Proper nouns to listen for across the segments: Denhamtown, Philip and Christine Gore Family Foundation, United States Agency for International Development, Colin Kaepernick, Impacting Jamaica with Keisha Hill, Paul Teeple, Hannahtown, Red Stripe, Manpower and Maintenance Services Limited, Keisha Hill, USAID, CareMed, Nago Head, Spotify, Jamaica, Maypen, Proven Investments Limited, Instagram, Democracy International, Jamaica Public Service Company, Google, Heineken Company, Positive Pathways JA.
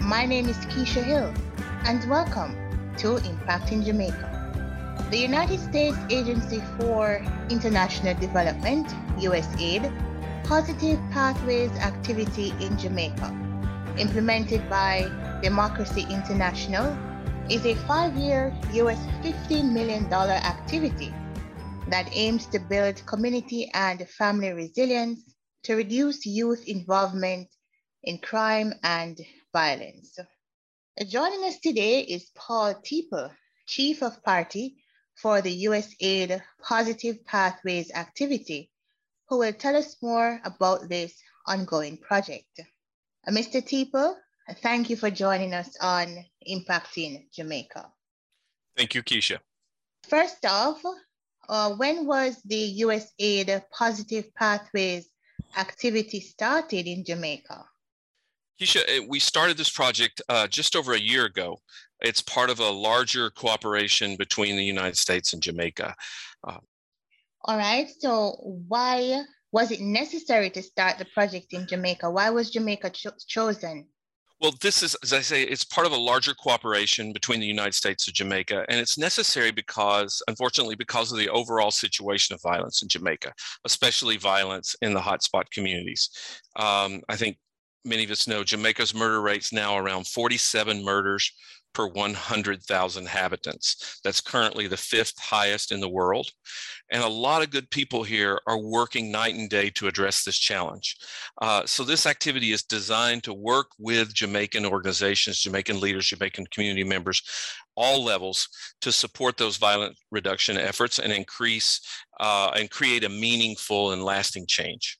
My name is Keisha Hill, and welcome to Impacting Jamaica. The United States Agency for International Development, USAID, Positive Pathways activity in Jamaica, implemented by Democracy International, is a 5-year US $15 million activity that aims to build community and family resilience to reduce youth involvement in crime and violence. Joining us today is Paul Teeple, Chief of Party for the USAID Positive Pathways activity, who will tell us more about this ongoing project. Mr. Teeple, thank you for joining us on Impacting Jamaica. Thank you, Keisha. First off, when was the USAID Positive Pathways activity started in Jamaica? Keisha, we started this project just over a year ago. It's part of a larger cooperation between the United States and Jamaica. All right, so why was it necessary to start the project in Jamaica? Why was Jamaica chosen? Well, this is, as I say, it's part of a larger cooperation between the United States and Jamaica, and it's necessary because, unfortunately, because of the overall situation of violence in Jamaica, especially violence in the hotspot communities. I think many of us know Jamaica's murder rate's now around 47 murders per 100,000 inhabitants. That's currently the 5th highest in the world. And a lot of good people here are working night and day to address this challenge. So this activity is designed to work with Jamaican organizations, Jamaican leaders, Jamaican community members, all levels, to support those violent reduction efforts and increase and create a meaningful and lasting change.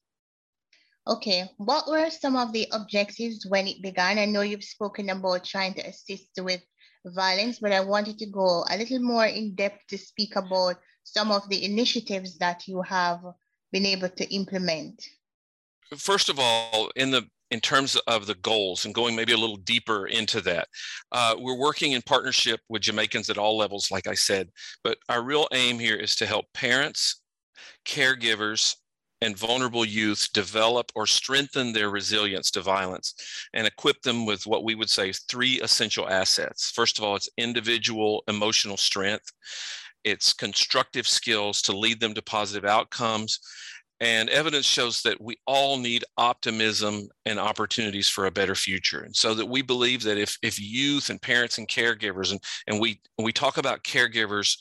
Okay, what were some of the objectives when it began? I know you've spoken about trying to assist with violence, but I wanted to go a little more in depth to speak about some of the initiatives that you have been able to implement. First of all, in terms of the goals and going maybe a little deeper into that, we're working in partnership with Jamaicans at all levels, like I said, but our real aim here is to help parents, caregivers, and vulnerable youth develop or strengthen their resilience to violence and equip them with what we would say 3 essential assets. First of all, it's individual emotional strength, it's constructive skills to lead them to positive outcomes, and evidence shows that we all need optimism and opportunities for a better future. And so that we believe that if youth and parents and caregivers, and we talk about caregivers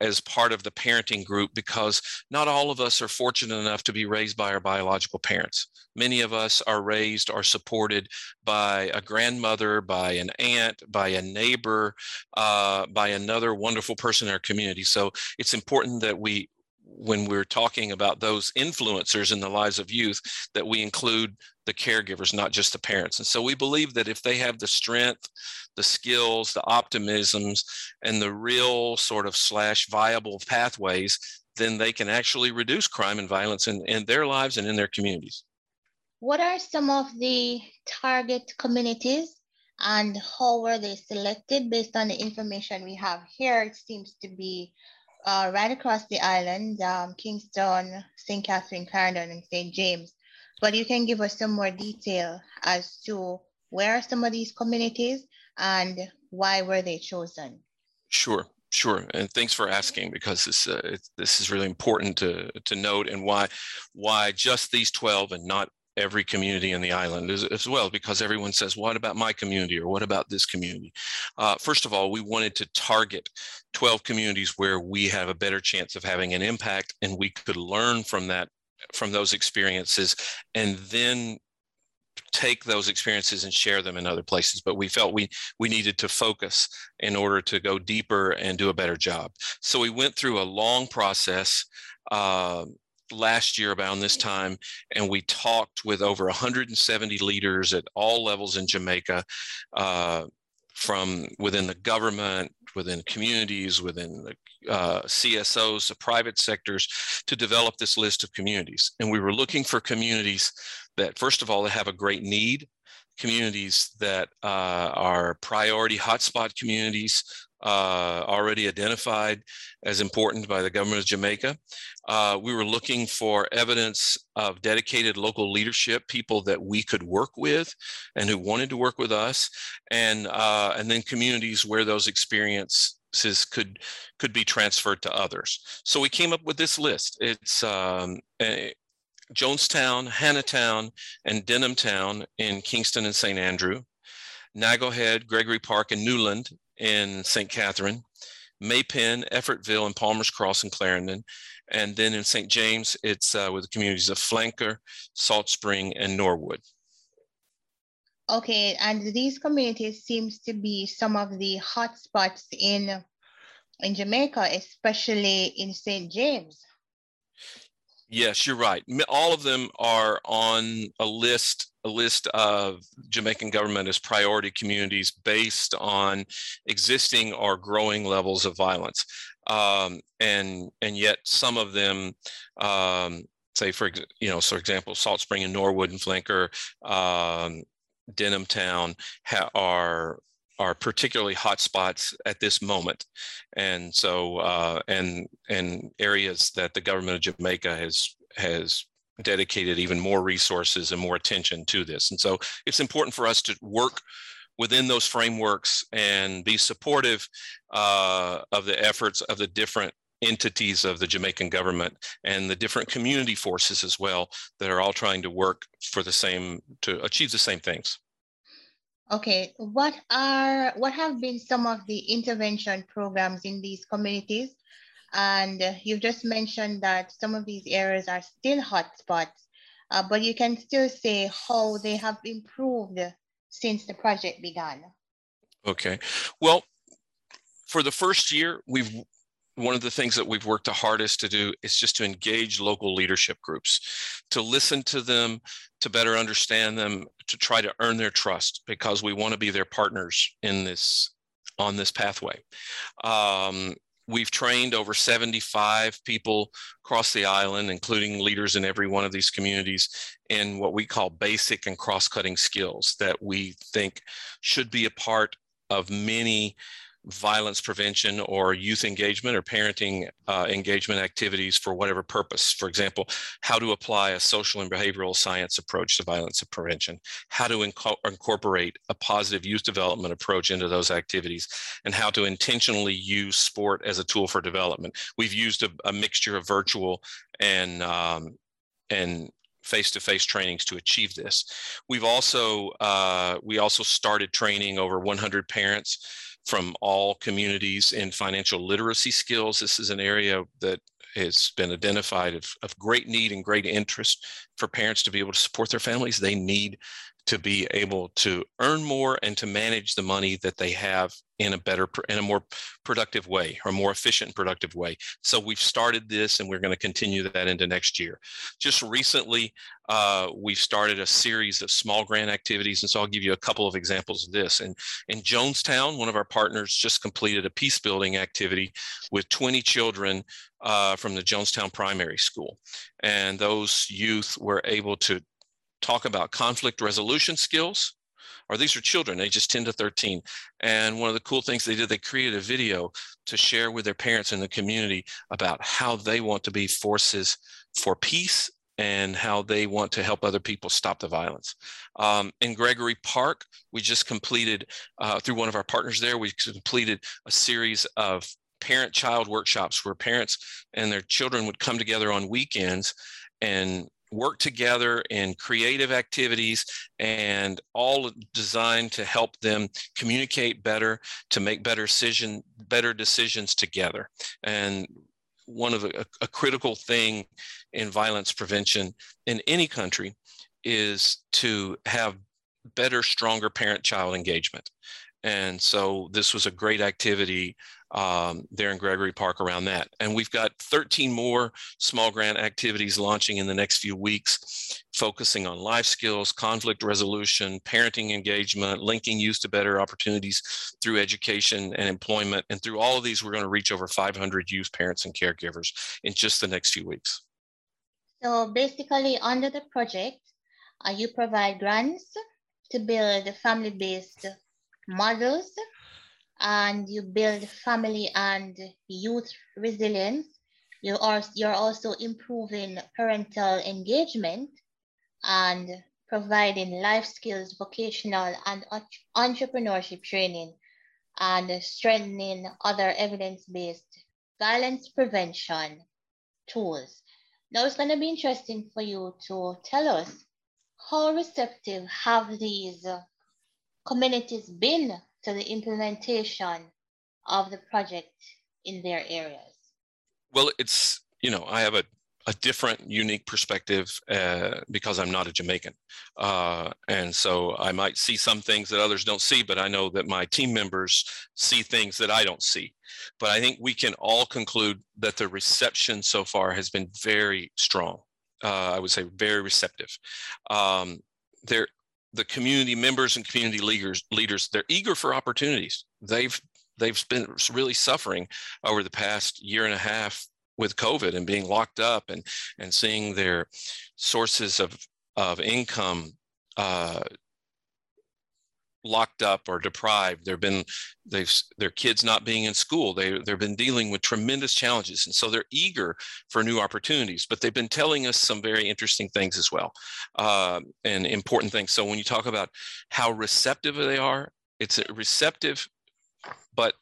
as part of the parenting group, because not all of us are fortunate enough to be raised by our biological parents. Many of us are raised or supported by a grandmother, by an aunt, by a neighbor, by another wonderful person in our community. So it's important that we, when we're talking about those influencers in the lives of youth, that we include the caregivers, not just the parents. And so we believe that if they have the strength, the skills, the optimisms, and the real sort of / viable pathways, then they can actually reduce crime and violence in their lives and in their communities. What are some of the target communities and how were they selected? Based on the information we have here, it seems to be right across the island, Kingston, St. Catherine, Clarendon, and St. James. But you can give us some more detail as to where are some of these communities and why were they chosen? Sure. And thanks for asking, because this is really important to note, and why just these 12 and not every community in the island as well, because everyone says, what about my community or what about this community? First of all, we wanted to target 12 communities where we have a better chance of having an impact, and we could learn from that, from those experiences, and then take those experiences and share them in other places. But we felt we needed to focus in order to go deeper and do a better job. So we went through a long process last year around this time, and we talked with over 170 leaders at all levels in Jamaica, from within the government, within communities, within the CSOs, the private sectors, to develop this list of communities. And we were looking for communities that, first of all, that have a great need, communities that are priority hotspot communities, already identified as important by the government of Jamaica. We were looking for evidence of dedicated local leadership, people that we could work with and who wanted to work with us, and then communities where those experiences could be transferred to others. So we came up with this list. It's Jonestown, Hannahtown, and Denhamtown in Kingston and St. Andrew, Nago Head, Gregory Park, and Newland in St. Catherine, Maypen, Effortville, and Palmer's Cross and Clarendon. And then in St. James, it's with the communities of Flanker, Salt Spring, and Norwood. Okay, and these communities seems to be some of the hot spots in Jamaica, especially in St. James. Yes, you're right. All of them are on a list of Jamaican government as priority communities based on existing or growing levels of violence. And yet some of them, say, for example, Salt Spring and Norwood and Flanker, Denhamtown are particularly hot spots at this moment. And so, and areas that the government of Jamaica has dedicated even more resources and more attention to this. And so it's important for us to work within those frameworks and be supportive of the efforts of the different entities of the Jamaican government and the different community forces as well that are all trying to work for the same, to achieve the same things. Okay, what have been some of the intervention programs in these communities? And you've just mentioned that some of these areas are still hotspots, but you can still say how they have improved since the project began. Okay, well, for the first year, one of the things that we've worked the hardest to do is just to engage local leadership groups, to listen to them, to better understand them, to try to earn their trust, because we want to be their partners in this, on this pathway. We've trained over 75 people across the island, including leaders in every one of these communities, in what we call basic and cross-cutting skills that we think should be a part of many violence prevention or youth engagement or parenting engagement activities for whatever purpose. For example, how to apply a social and behavioral science approach to violence prevention, how to incorporate a positive youth development approach into those activities, and how to intentionally use sport as a tool for development. We've used a mixture of virtual and face-to-face trainings to achieve this. We've also, we also started training over 100 parents from all communities in financial literacy skills. This is an area that has been identified of great need and great interest for parents to be able to support their families. They need to be able to earn more and to manage the money that they have in a more productive way, or more efficient and productive way. So we've started this, and we're going to continue that into next year. Just recently, we've started a series of small grant activities, and so I'll give you a couple of examples of this. In Jonestown, one of our partners just completed a peace building activity with 20 children from the Jonestown Primary School, and those youth were able to talk about conflict resolution skills, or these are children ages 10 to 13. And one of the cool things they did, they created a video to share with their parents in the community about how they want to be forces for peace and how they want to help other people stop the violence. In Gregory Park, we just completed, through one of our partners there, we completed a series of parent-child workshops where parents and their children would come together on weekends and work together in creative activities, and all designed to help them communicate better, to make better decisions together. And one of a critical thing in violence prevention in any country is to have better, stronger parent-child engagement. And so this was a great activity there in Gregory Park around that. And we've got 13 more small grant activities launching in the next few weeks, focusing on life skills, conflict resolution, parenting engagement, linking youth to better opportunities through education and employment. And through all of these, we're going to reach over 500 youth, parents, and caregivers in just the next few weeks. So basically, under the project, you provide grants to build family-based models, and you build family and youth resilience. You're also improving parental engagement and providing life skills, vocational and entrepreneurship training, and strengthening other evidence-based violence prevention tools. Now it's going to be interesting for you to tell us, how receptive have these communities been to the implementation of the project in their areas? Well, it's, you know, I have a different, unique perspective because I'm not a Jamaican. And so I might see some things that others don't see, but I know that my team members see things that I don't see. But I think we can all conclude that the reception so far has been very strong. I would say very receptive. The community members and community leaders, they're eager for opportunities. They've been really suffering over the past year and a half with COVID and being locked up, and seeing their sources of income locked up or deprived. Their kids not being in school. They've been dealing with tremendous challenges. And so they're eager for new opportunities, but they've been telling us some very interesting things as well, and important things. So when you talk about how receptive they are, it's receptive, but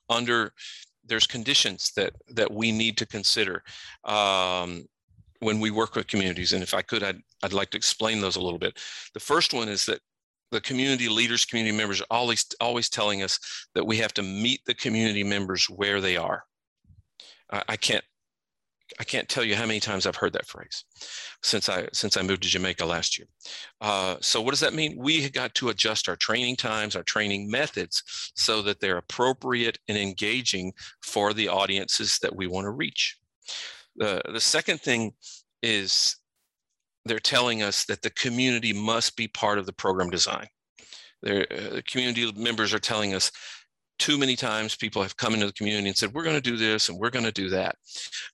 there's conditions that we need to consider when we work with communities. And if I could, I'd like to explain those a little bit. The first one is that the community leaders, community members are always telling us that we have to meet the community members where they are. I can't tell you how many times I've heard that phrase since I moved to Jamaica last year. So what does that mean? We got to adjust our training times, our training methods, so that they're appropriate and engaging for the audiences that we want to reach. The second thing is, they're telling us that the community must be part of the program design. The community members are telling us too many times people have come into the community and said, we're going to do this and we're going to do that.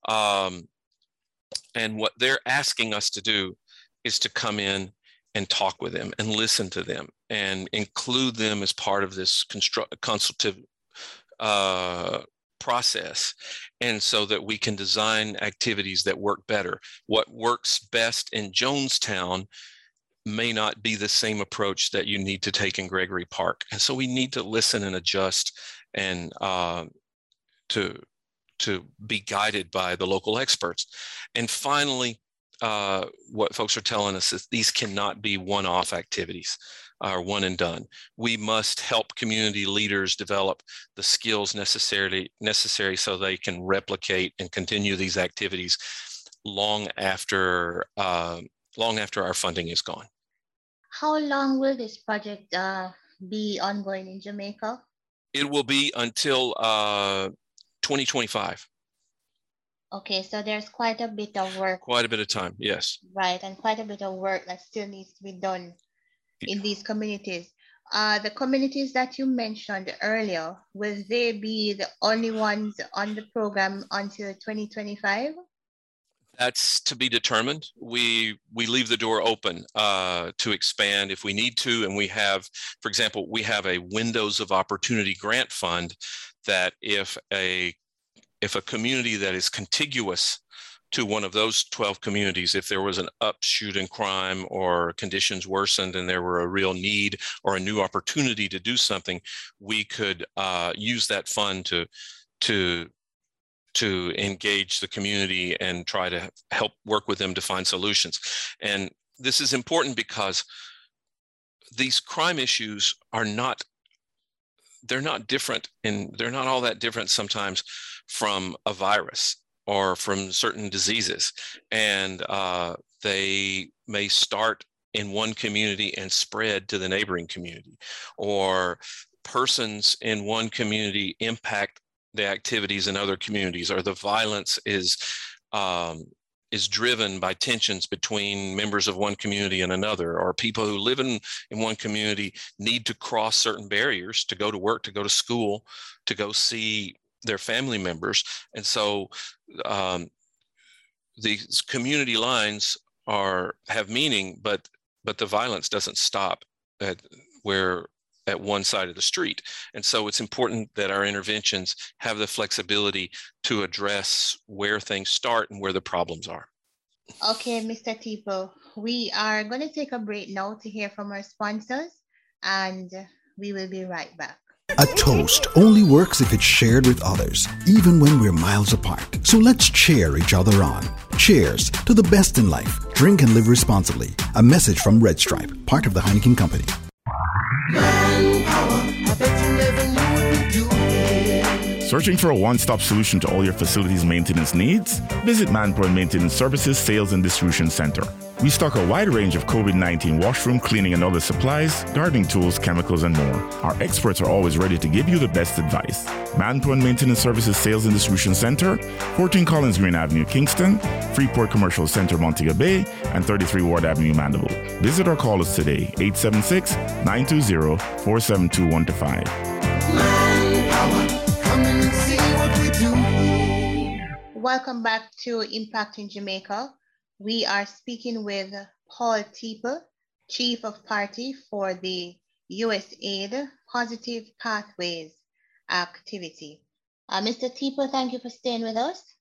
And what they're asking us to do is to come in and talk with them and listen to them and include them as part of this consultative process, and so that we can design activities that work better. What works best in Jonestown may not be the same approach that you need to take in Gregory Park, and so we need to listen and adjust, and to be guided by the local experts. And finally, what folks are telling us is these cannot be one-off activities or one and done. We must help community leaders develop the skills necessary so they can replicate and continue these activities long after our funding is gone. How long will this project be ongoing in Jamaica? It will be until 2025. Okay, so there's quite a bit of work. Quite a bit of time, yes. Right, and quite a bit of work that still needs to be done in these communities. The communities that you mentioned earlier, will they be the only ones on the program until 2025? That's to be determined. We leave the door open to expand if we need to. And we have, for example, we have a Windows of Opportunity grant fund that if a community that is contiguous to one of those 12 communities, if there was an upshoot in crime or conditions worsened and there were a real need or a new opportunity to do something, we could use that fund to engage the community and try to help work with them to find solutions. And this is important because these crime issues are not, they're not different, and they're not all that different sometimes from a virus or from certain diseases. And they may start in one community and spread to the neighboring community, or persons in one community impact the activities in other communities, or the violence is driven by tensions between members of one community and another, or people who live in one community need to cross certain barriers to go to work, to go to school, to go see their family members. And so these community lines have meaning, but the violence doesn't stop at one side of the street. And so it's important that our interventions have the flexibility to address where things start and where the problems are. Okay, Mr. Teeple, we are going to take a break now to hear from our sponsors, and we will be right back. A toast only works if it's shared with others, even when we're miles apart. So let's cheer each other on. Cheers to the best in life. Drink and live responsibly. A message from Red Stripe, part of the Heineken Company. Searching for a one-stop solution to all your facilities maintenance needs? Visit Manpower and Maintenance Services Sales and Distribution Center. We stock a wide range of COVID-19 washroom cleaning and other supplies, gardening tools, chemicals, and more. Our experts are always ready to give you the best advice. Manpower and Maintenance Services Sales and Distribution Center, 14 Collins Green Avenue, Kingston, Freeport Commercial Center, Montego Bay, and 33 Ward Avenue, Mandeville. Visit or call us today, 876-920-4721-5. Welcome back to Impacting Jamaica. We are speaking with Paul Teeple, Chief of Party for the USAID Positive Pathways activity. Mr. Teeple, thank you for staying with us.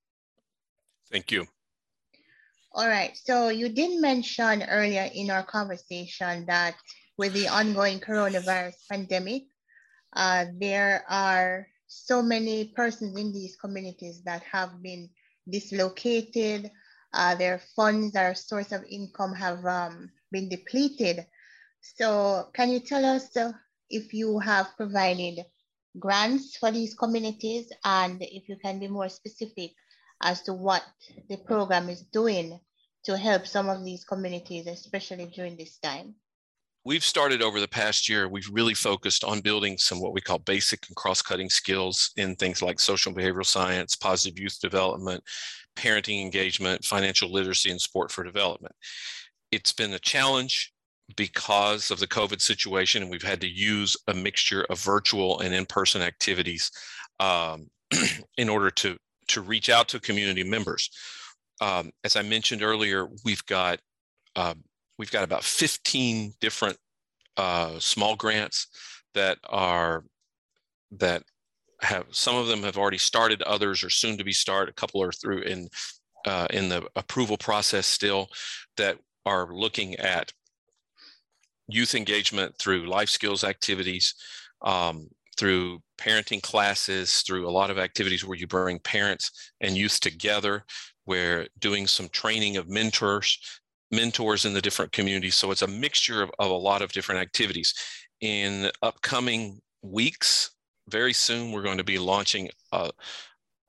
Thank you. All right, so you did mention earlier in our conversation that with the ongoing coronavirus pandemic, there are so many persons in these communities that have been dislocated, their funds, their source of income have been depleted. So can you tell us if you have provided grants for these communities, and if you can be more specific as to what the program is doing to help some of these communities, especially during this time? We've started over the past year, we've really focused on building some what we call basic and cross-cutting skills in things like social and behavioral science, positive youth development, parenting engagement, financial literacy, and sport for development. It's been a challenge because of the COVID situation, and we've had to use a mixture of virtual and in-person activities in order to reach out to community members. As I mentioned earlier, we've got about 15 different small grants that have some of them have already started, others are soon to be started, a couple are through in the approval process still, that are looking at youth engagement through life skills activities, through parenting classes, through a lot of activities where you bring parents and youth together, where doing some training of mentors in the different communities. So it's a mixture of a lot of different activities. In the upcoming weeks, very soon, we're going to be launching a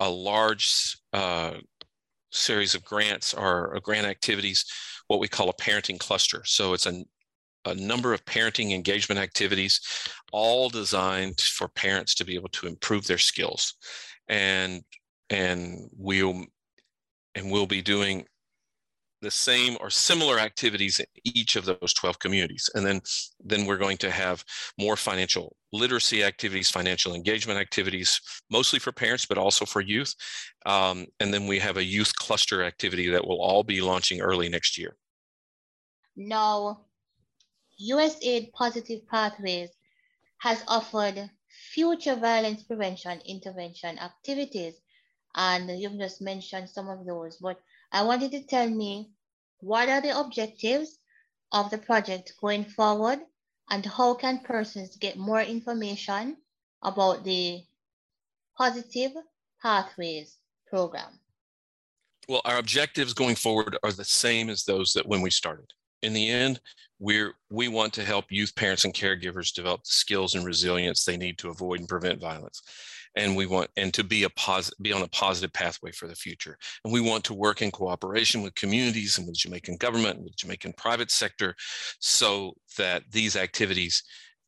large series of grants or grant activities, what we call a parenting cluster. So it's a number of parenting engagement activities, all designed for parents to be able to improve their skills. And we'll be doing the same or similar activities in each of those 12 communities. And then we're going to have more financial literacy activities, financial engagement activities, mostly for parents, but also for youth. And then we have a youth cluster activity that will all be launching early next year. Now, USAID Positive Pathways has offered future violence prevention intervention activities, and you've just mentioned some of those, but I want you to tell me, what are the objectives of the project going forward, and how can persons get more information about the Positive Pathways program? Well, our objectives going forward are the same as those that when we started. in the end, we want to help youth parents and caregivers develop the skills and resilience they need to avoid and prevent violence. And we want, and to be on a positive pathway for the future. And we want to work in cooperation with communities and with Jamaican government and with Jamaican private sector, so that these activities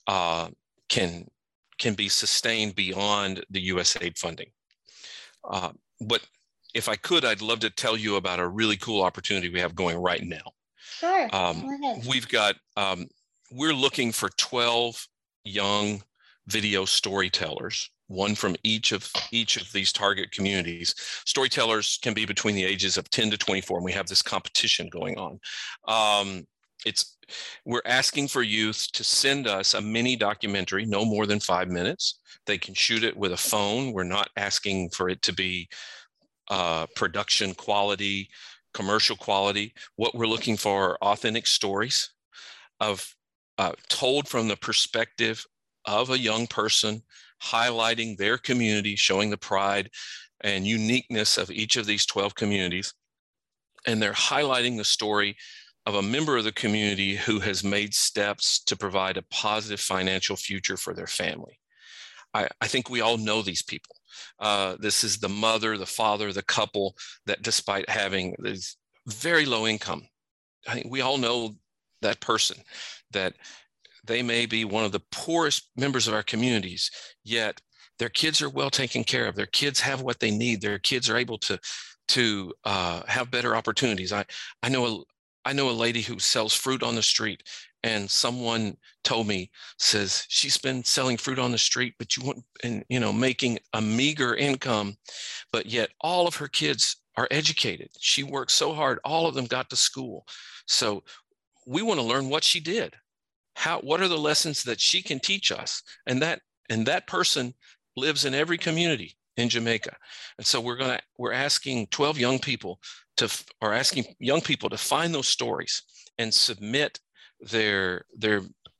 can be sustained beyond the USAID funding. But if I could, I'd love to tell you about a really cool opportunity we have going right now. Sure. We've got, we're looking for 12 young video storytellers, one from each of these target communities. Storytellers can be between the ages of 10 to 24, and we have this competition going on. We're asking for youth to send us a mini documentary, no more than 5 minutes. They can shoot it with a phone. We're not asking for it to be production quality, commercial quality. What we're looking for are authentic stories of told from the perspective of a young person, highlighting their community, showing the pride and uniqueness of each of these 12 communities. And they're highlighting the story of a member of the community who has made steps to provide a positive financial future for their family. I think we all know these people. This is the mother, the father, the couple that, despite having this very low income, I think we all know that person, that they may be one of the poorest members of our communities, yet their kids are well taken care of. Their kids have what they need. Their kids are able to have better opportunities. I know a lady who sells fruit on the street, and someone told me, says she's been selling fruit on the street, but making a meager income, but yet all of her kids are educated. She worked so hard, all of them got to school. So we want to learn what she did. What are the lessons that she can teach us? And that person lives in every community in Jamaica. And so we're asking 12 young people to find those stories and submit their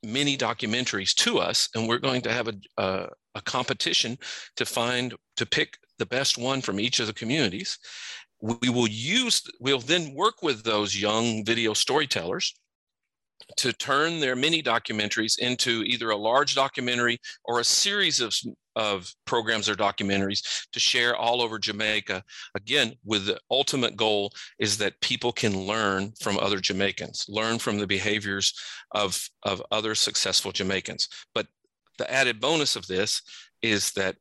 mini documentaries to us, and we're going to have a competition to pick the best one from each of the communities. We'll then work with those young video storytellers to turn their mini documentaries into either a large documentary or a series of programs or documentaries to share all over Jamaica. Again, with the ultimate goal is that people can learn from other Jamaicans, learn from the behaviors of other successful Jamaicans. But the added bonus of this is that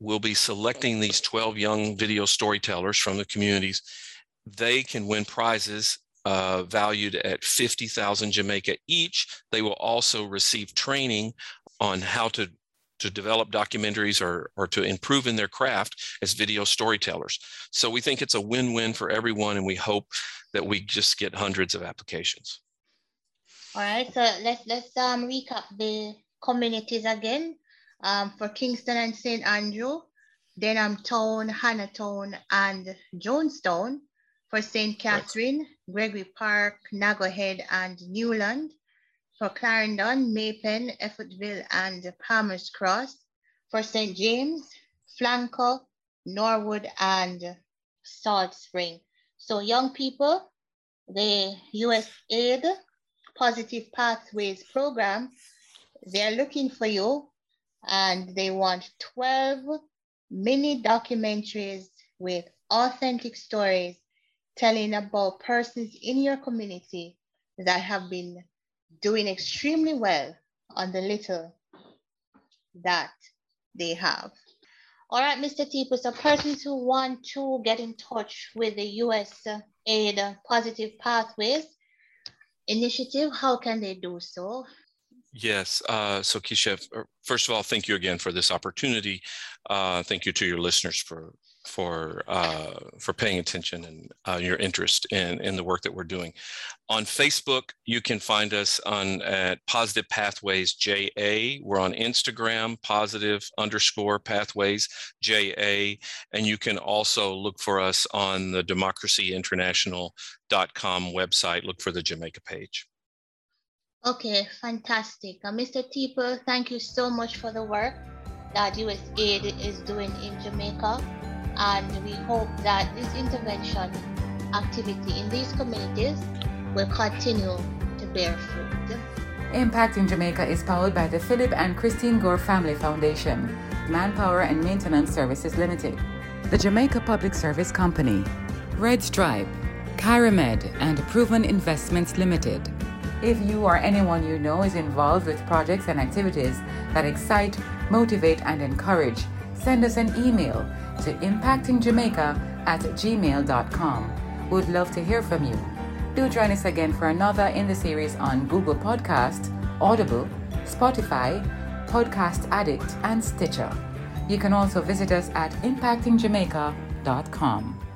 we'll be selecting these 12 young video storytellers from the communities. They can win prizes valued at 50,000 Jamaica each. They will also receive training on how to develop documentaries or to improve in their craft as video storytellers. So we think it's a win-win for everyone, and we hope that we just get hundreds of applications. All right, so let's recap the communities again. For Kingston and St. Andrew, Denhamtown, Hannahtown, and Jonestown. For St. Catherine, Gregory Park, Nago Head, and Newland. For Clarendon, Maypen, Effortville, and Palmer's Cross. For St. James, Flanco, Norwood, and Salt Spring. So young people, the USAID Positive Pathways program, they're looking for you, and they want 12 mini documentaries with authentic stories telling about persons in your community that have been doing extremely well on the little that they have. All right, Mr. Teeple, so persons who want to get in touch with the USAID Positive Pathways initiative, how can they do so? Yes. So Keisha, first of all, thank you again for this opportunity. Thank you to your listeners for paying attention and your interest in the work that we're doing. On Facebook, you can find us at Positive Pathways JA. We're on Instagram, Positive_Pathways JA. And you can also look for us on the democracyinternational.com website. Look for the Jamaica page. Okay, fantastic. Mr. Teeple, thank you so much for the work that USAID is doing in Jamaica. And we hope that this intervention activity in these communities will continue bear fruit. Impacting Jamaica is powered by the Philip and Christine Gore Family Foundation, Manpower and Maintenance Services Limited, the Jamaica Public Service Company, Red Stripe, CareMed, and Proven Investments Limited. If you or anyone you know is involved with projects and activities that excite, motivate, and encourage, send us an email to impactingjamaica@gmail.com. We'd love to hear from you. Do join us again for another in the series on Google Podcast, Audible, Spotify, Podcast Addict, and Stitcher. You can also visit us at impactingjamaica.com.